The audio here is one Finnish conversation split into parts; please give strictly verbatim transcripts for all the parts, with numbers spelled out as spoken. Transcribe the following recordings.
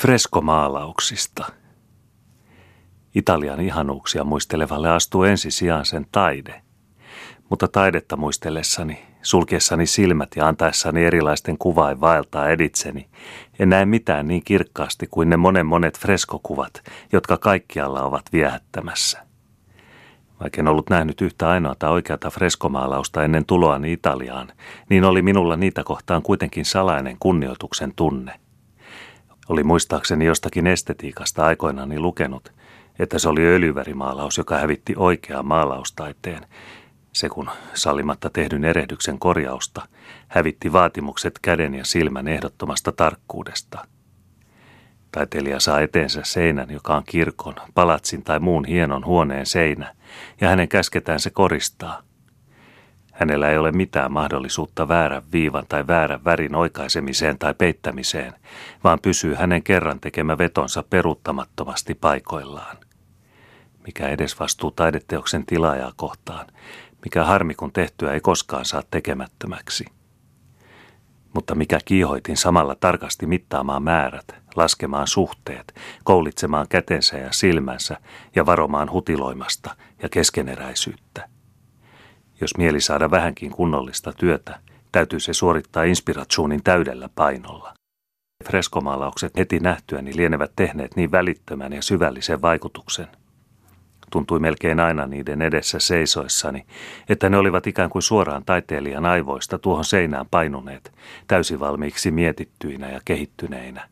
Freskomaalauksista. Italian ihanuuksia muistelevalle astuu ensi sijaan sen taide, mutta taidetta muistellessani, sulkiessani silmät ja antaessani erilaisten kuvain vaeltaa editseni, en näe mitään niin kirkkaasti kuin ne monen monet freskokuvat, jotka kaikkialla ovat viehättämässä. Vaikka en ollut nähnyt yhtä ainoata oikeata freskomaalausta ennen tuloani Italiaan, niin oli minulla niitä kohtaan kuitenkin salainen kunnioituksen tunne. Oli muistaakseni jostakin estetiikasta aikoinani lukenut, että se oli öljyvärimaalaus, joka hävitti oikeaa maalaustaiteen. Se kun sallimatta tehdyn erehdyksen korjausta hävitti vaatimukset käden ja silmän ehdottomasta tarkkuudesta. Taiteilija saa eteensä seinän, joka on kirkon, palatsin tai muun hienon huoneen seinä, ja hänen käsketään se koristaa. Hänellä ei ole mitään mahdollisuutta väärän viivan tai väärän värin oikaisemiseen tai peittämiseen, vaan pysyy hänen kerran tekemä vetonsa peruuttamattomasti paikoillaan. Mikä edes vastuu taideteoksen tilaajaa kohtaan, mikä harmi kun tehtyä ei koskaan saa tekemättömäksi. Mutta mikä kiihoitin samalla tarkasti mittaamaan määrät, laskemaan suhteet, koulitsemaan kätensä ja silmänsä ja varomaan hutiloimasta ja keskeneräisyyttä. Jos mieli saada vähänkin kunnollista työtä, täytyy se suorittaa inspiratsuunin täydellä painolla. Freskomaalaukset heti nähtyäni lienevät tehneet niin välittömän ja syvällisen vaikutuksen. Tuntui melkein aina niiden edessä seisoissani, että ne olivat ikään kuin suoraan taiteilijan aivoista tuohon seinään painuneet, täysivalmiiksi mietittyinä ja kehittyneinä.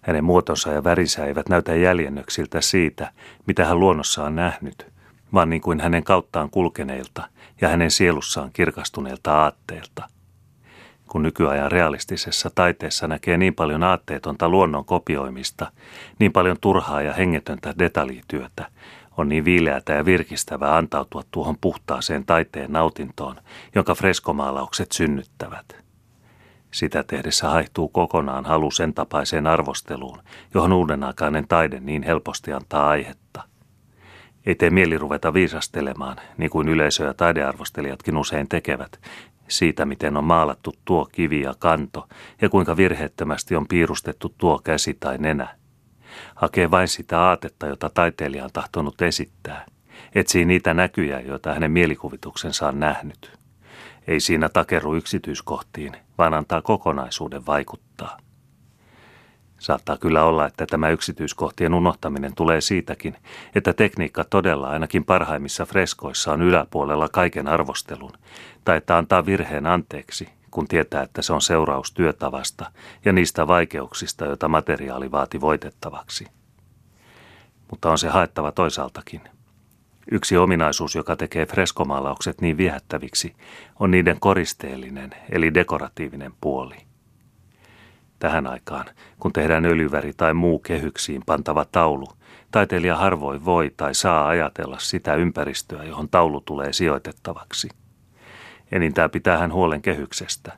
Hänen muotonsa ja värinsä eivät näytä jäljennöksiltä siitä, mitä hän luonnossa on nähnyt, vaan niin kuin hänen kauttaan kulkeneilta ja hänen sielussaan kirkastuneilta aatteilta. Kun nykyajan realistisessa taiteessa näkee niin paljon aatteetonta luonnon kopioimista, niin paljon turhaa ja hengetöntä detaljityötä, on niin viileätä ja virkistävää antautua tuohon puhtaaseen taiteen nautintoon, jonka freskomaalaukset synnyttävät. Sitä tehdessä haihtuu kokonaan halu sen tapaiseen arvosteluun, johon uudenaikainen taide niin helposti antaa aihetta. Ei tee mieli ruveta viisastelemaan, niin kuin yleisö- ja taidearvostelijatkin usein tekevät, siitä miten on maalattu tuo kivi ja kanto ja kuinka virheettömästi on piirustettu tuo käsi tai nenä. Hakee vain sitä aatetta, jota taiteilija on tahtonut esittää. Etsii niitä näkyjä, joita hänen mielikuvituksensa on nähnyt. Ei siinä takerru yksityiskohtiin, vaan antaa kokonaisuuden vaikuttaa. Saattaa kyllä olla, että tämä yksityiskohtien unohtaminen tulee siitäkin, että tekniikka todella ainakin parhaimmissa freskoissa on yläpuolella kaiken arvostelun, tai että antaa virheen anteeksi, kun tietää, että se on seuraus työtavasta ja niistä vaikeuksista, joita materiaali vaati voitettavaksi. Mutta on se haettava toisaaltakin. Yksi ominaisuus, joka tekee freskomaalaukset niin viehättäviksi, on niiden koristeellinen eli dekoratiivinen puoli. Tähän aikaan, kun tehdään öljyväri tai muu kehyksiin pantava taulu, taiteilija harvoin voi tai saa ajatella sitä ympäristöä, johon taulu tulee sijoitettavaksi. Enintään pitää hän huolen kehyksestä.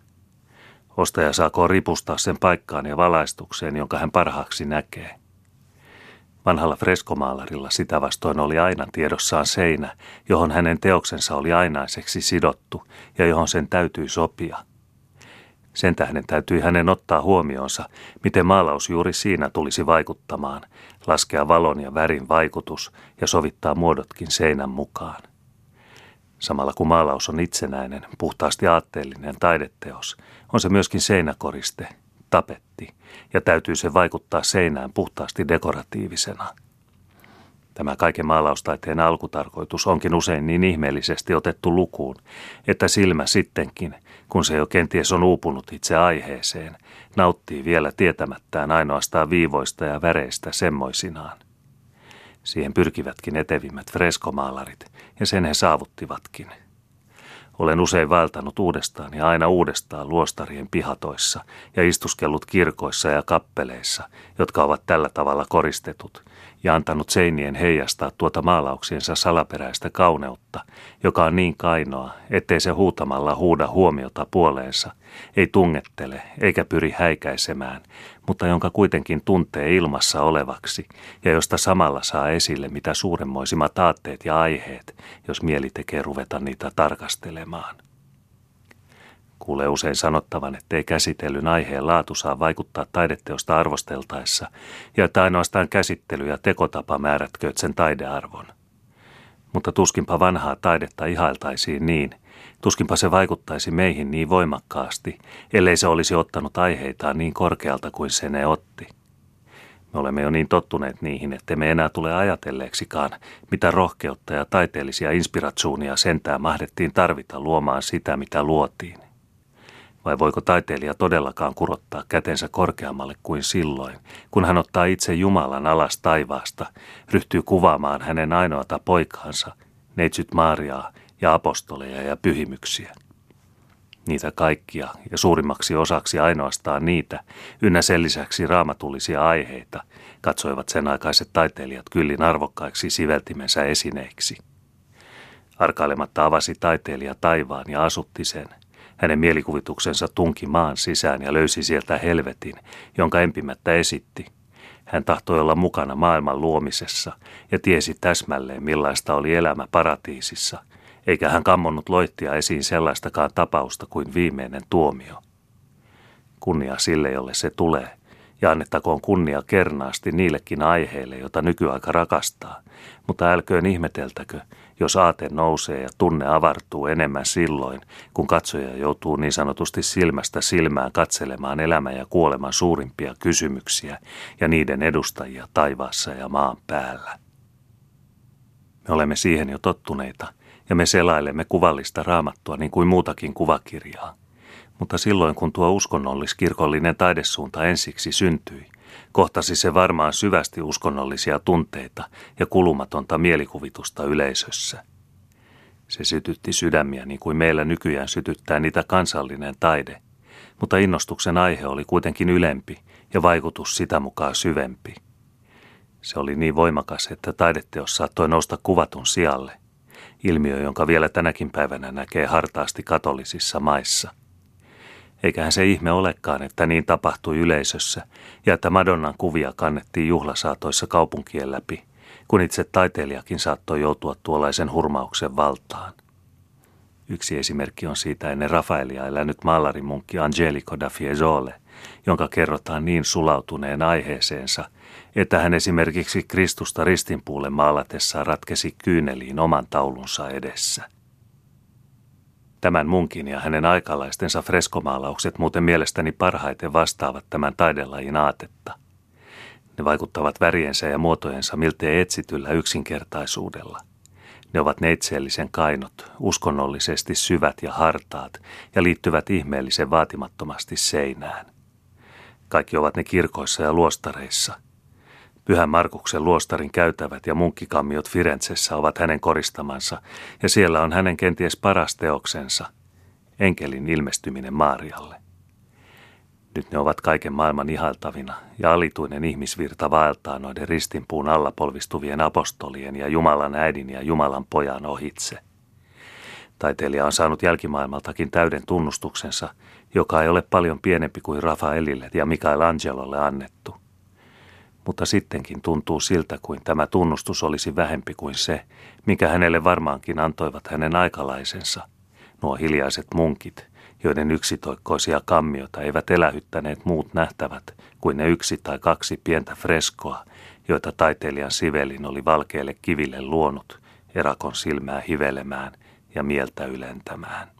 Ostaja saako ripustaa sen paikkaan ja valaistukseen, jonka hän parhaaksi näkee. Vanhalla freskomaalarilla sitä vastoin oli aina tiedossaan seinä, johon hänen teoksensa oli ainaiseksi sidottu ja johon sen täytyi sopia. Sen tähden täytyi hänen ottaa huomioonsa, miten maalaus juuri siinä tulisi vaikuttamaan, laskea valon ja värin vaikutus ja sovittaa muodotkin seinän mukaan. Samalla kun maalaus on itsenäinen, puhtaasti aatteellinen taideteos, on se myöskin seinäkoriste, tapetti, ja täytyy se vaikuttaa seinään puhtaasti dekoratiivisena. Tämä kaiken maalaustaiteen alkutarkoitus onkin usein niin ihmeellisesti otettu lukuun, että silmä sittenkin, kun se jo kenties on uupunut itse aiheeseen, nauttii vielä tietämättään ainoastaan viivoista ja väreistä semmoisinaan. Siihen pyrkivätkin etevimmät freskomaalarit, ja sen he saavuttivatkin. Olen usein vaeltanut uudestaan ja aina uudestaan luostarien pihatoissa ja istuskellut kirkoissa ja kappeleissa, jotka ovat tällä tavalla koristetut, ja antanut seinien heijastaa tuota maalauksiensa salaperäistä kauneutta, joka on niin kainoa, ettei se huutamalla huuda huomiota puoleensa, ei tungettele eikä pyri häikäisemään, mutta jonka kuitenkin tuntee ilmassa olevaksi ja josta samalla saa esille mitä suuremmoisimmat aatteet ja aiheet, jos mieli tekee ruveta niitä tarkastelemaan. Kuulee usein sanottavan, ettei käsitellyn aiheen laatu saa vaikuttaa taideteosta arvosteltaessa, ja että ainoastaan käsittely ja tekotapa määrätkööt sen taidearvon. Mutta tuskinpa vanhaa taidetta ihailtaisiin niin, tuskinpa se vaikuttaisi meihin niin voimakkaasti, ellei se olisi ottanut aiheitaan niin korkealta kuin se ne otti. Me olemme jo niin tottuneet niihin, ettemme enää tule ajatelleeksikaan, mitä rohkeutta ja taiteellisia inspiratsuunia sentään mahdettiin tarvita luomaan sitä, mitä luotiin. Vai voiko taiteilija todellakaan kurottaa kätensä korkeammalle kuin silloin, kun hän ottaa itse Jumalan alas taivaasta, ryhtyy kuvaamaan hänen ainoata poikaansa, neitsyt Mariaa ja apostoleja ja pyhimyksiä. Niitä kaikkia ja suurimmaksi osaksi ainoastaan niitä, ynnä sen lisäksi raamatullisia aiheita, katsoivat sen aikaiset taiteilijat kyllin arvokkaiksi siveltimensä esineiksi. Arkailematta avasi taiteilija taivaan ja asutti sen. Hänen mielikuvituksensa tunki maan sisään ja löysi sieltä helvetin, jonka empimättä esitti. Hän tahtoi olla mukana maailman luomisessa ja tiesi täsmälleen, millaista oli elämä paratiisissa, eikä hän kammonnut loittia esiin sellaistakaan tapausta kuin viimeinen tuomio. Kunnia sille, jolle se tulee, ja annettakoon kunnia kernaasti niillekin aiheille, joita nykyaika rakastaa, mutta älköön ihmeteltäkö, jos aate nousee ja tunne avartuu enemmän silloin, kun katsoja joutuu niin sanotusti silmästä silmään katselemaan elämän ja kuoleman suurimpia kysymyksiä ja niiden edustajia taivaassa ja maan päällä. Me olemme siihen jo tottuneita ja me selailemme kuvallista raamattua niin kuin muutakin kuvakirjaa. Mutta silloin, kun tuo uskonnollis-kirkollinen taidesuunta ensiksi syntyi, kohtasi se varmaan syvästi uskonnollisia tunteita ja kulumatonta mielikuvitusta yleisössä. Se sytytti sydämiä niin kuin meillä nykyään sytyttää niitä kansallinen taide, mutta innostuksen aihe oli kuitenkin ylempi ja vaikutus sitä mukaan syvempi. Se oli niin voimakas, että taideteos saattoi nousta kuvatun sijalle, ilmiö, jonka vielä tänäkin päivänä näkee hartaasti katolisissa maissa. Eiköhän se ihme olekaan, että niin tapahtui yleisössä ja että Madonnan kuvia kannettiin juhlasaatoissa kaupunkien läpi, kun itse taiteilijakin saattoi joutua tuollaisen hurmauksen valtaan. Yksi esimerkki on siitä ennen Rafaelia elänyt maalarimunkki Angelico da Fiesole, jonka kerrotaan niin sulautuneen aiheeseensa, että hän esimerkiksi Kristusta ristinpuulle maalatessaan ratkesi kyyneliin oman taulunsa edessä. Tämän munkin ja hänen aikalaistensa freskomaalaukset muuten mielestäni parhaiten vastaavat tämän taidelajin aatetta. Ne vaikuttavat väriensä ja muotojensa miltei etsityllä yksinkertaisuudella. Ne ovat neitseellisen kainot, uskonnollisesti syvät ja hartaat ja liittyvät ihmeellisen vaatimattomasti seinään. Kaikki ovat ne kirkoissa ja luostareissa. Pyhän Markuksen luostarin käytävät ja munkkikammiot Firenzessä ovat hänen koristamansa, ja siellä on hänen kenties paras teoksensa, enkelin ilmestyminen Maarialle. Nyt ne ovat kaiken maailman ihailtavina, ja alituinen ihmisvirta vaeltaa noiden ristinpuun alla polvistuvien apostolien ja Jumalan äidin ja Jumalan pojan ohitse. Taiteilija on saanut jälkimaailmaltakin täyden tunnustuksensa, joka ei ole paljon pienempi kuin Rafaelille ja Michelangelolle annettu. Mutta sittenkin tuntuu siltä, kuin tämä tunnustus olisi vähempi kuin se, minkä hänelle varmaankin antoivat hänen aikalaisensa, nuo hiljaiset munkit, joiden yksitoikkoisia kammioita eivät elähyttäneet muut nähtävät kuin ne yksi tai kaksi pientä freskoa, joita taiteilijan sivelin oli valkeille kiville luonut, erakon silmää hivelemään ja mieltä ylentämään.